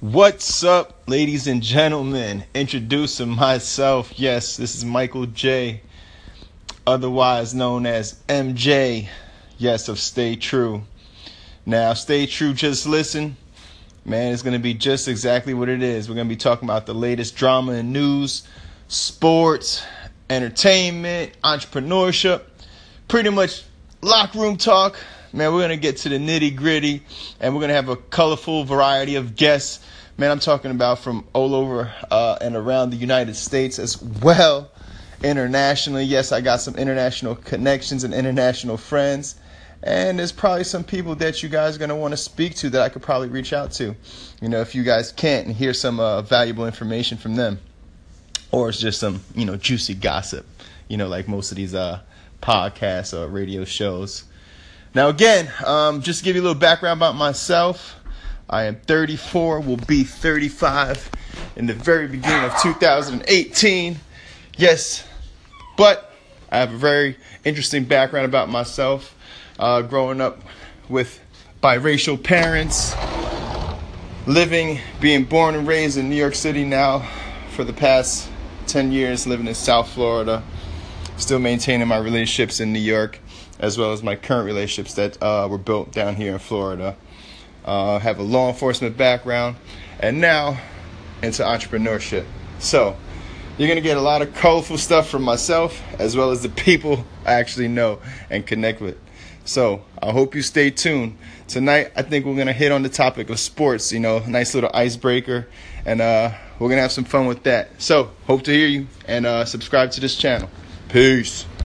What's up, ladies and gentlemen? Introducing myself. Yes, this is Michael J, otherwise known as MJ, yes, of Stay True. Now, Stay True, just listen. Man, it's going to be just exactly what it is. We're going to be talking about the latest drama and news, sports, entertainment, entrepreneurship, pretty much locker room talk. Man, we're going to get to the nitty gritty, and we're going to have a colorful variety of guests. Man, I'm talking about from all over and around the United States as well. Internationally, yes, I got some international connections and international friends. And there's probably some people that you guys are going to want to speak to that I could probably reach out to, you know, if you guys can't, and hear some valuable information from them. Or it's just some, you know, juicy gossip, you know, like most of these podcasts or radio shows. Now, again, just to give you a little background about myself, I am 34, will be 35 in the very beginning of 2018. Yes, but I have a very interesting background about myself. Growing up with biracial parents, being born and raised in New York City now for the past 10 years, living in South Florida, still maintaining my relationships in New York, as well as my current relationships that were built down here in Florida. Have a law enforcement background, and now into entrepreneurship. So you're going to get a lot of colorful stuff from myself, as well as the people I actually know and connect with. So I hope you stay tuned. Tonight, I think we're going to hit on the topic of sports, you know, a nice little icebreaker, and we're going to have some fun with that. So hope to hear you, and subscribe to this channel. Peace.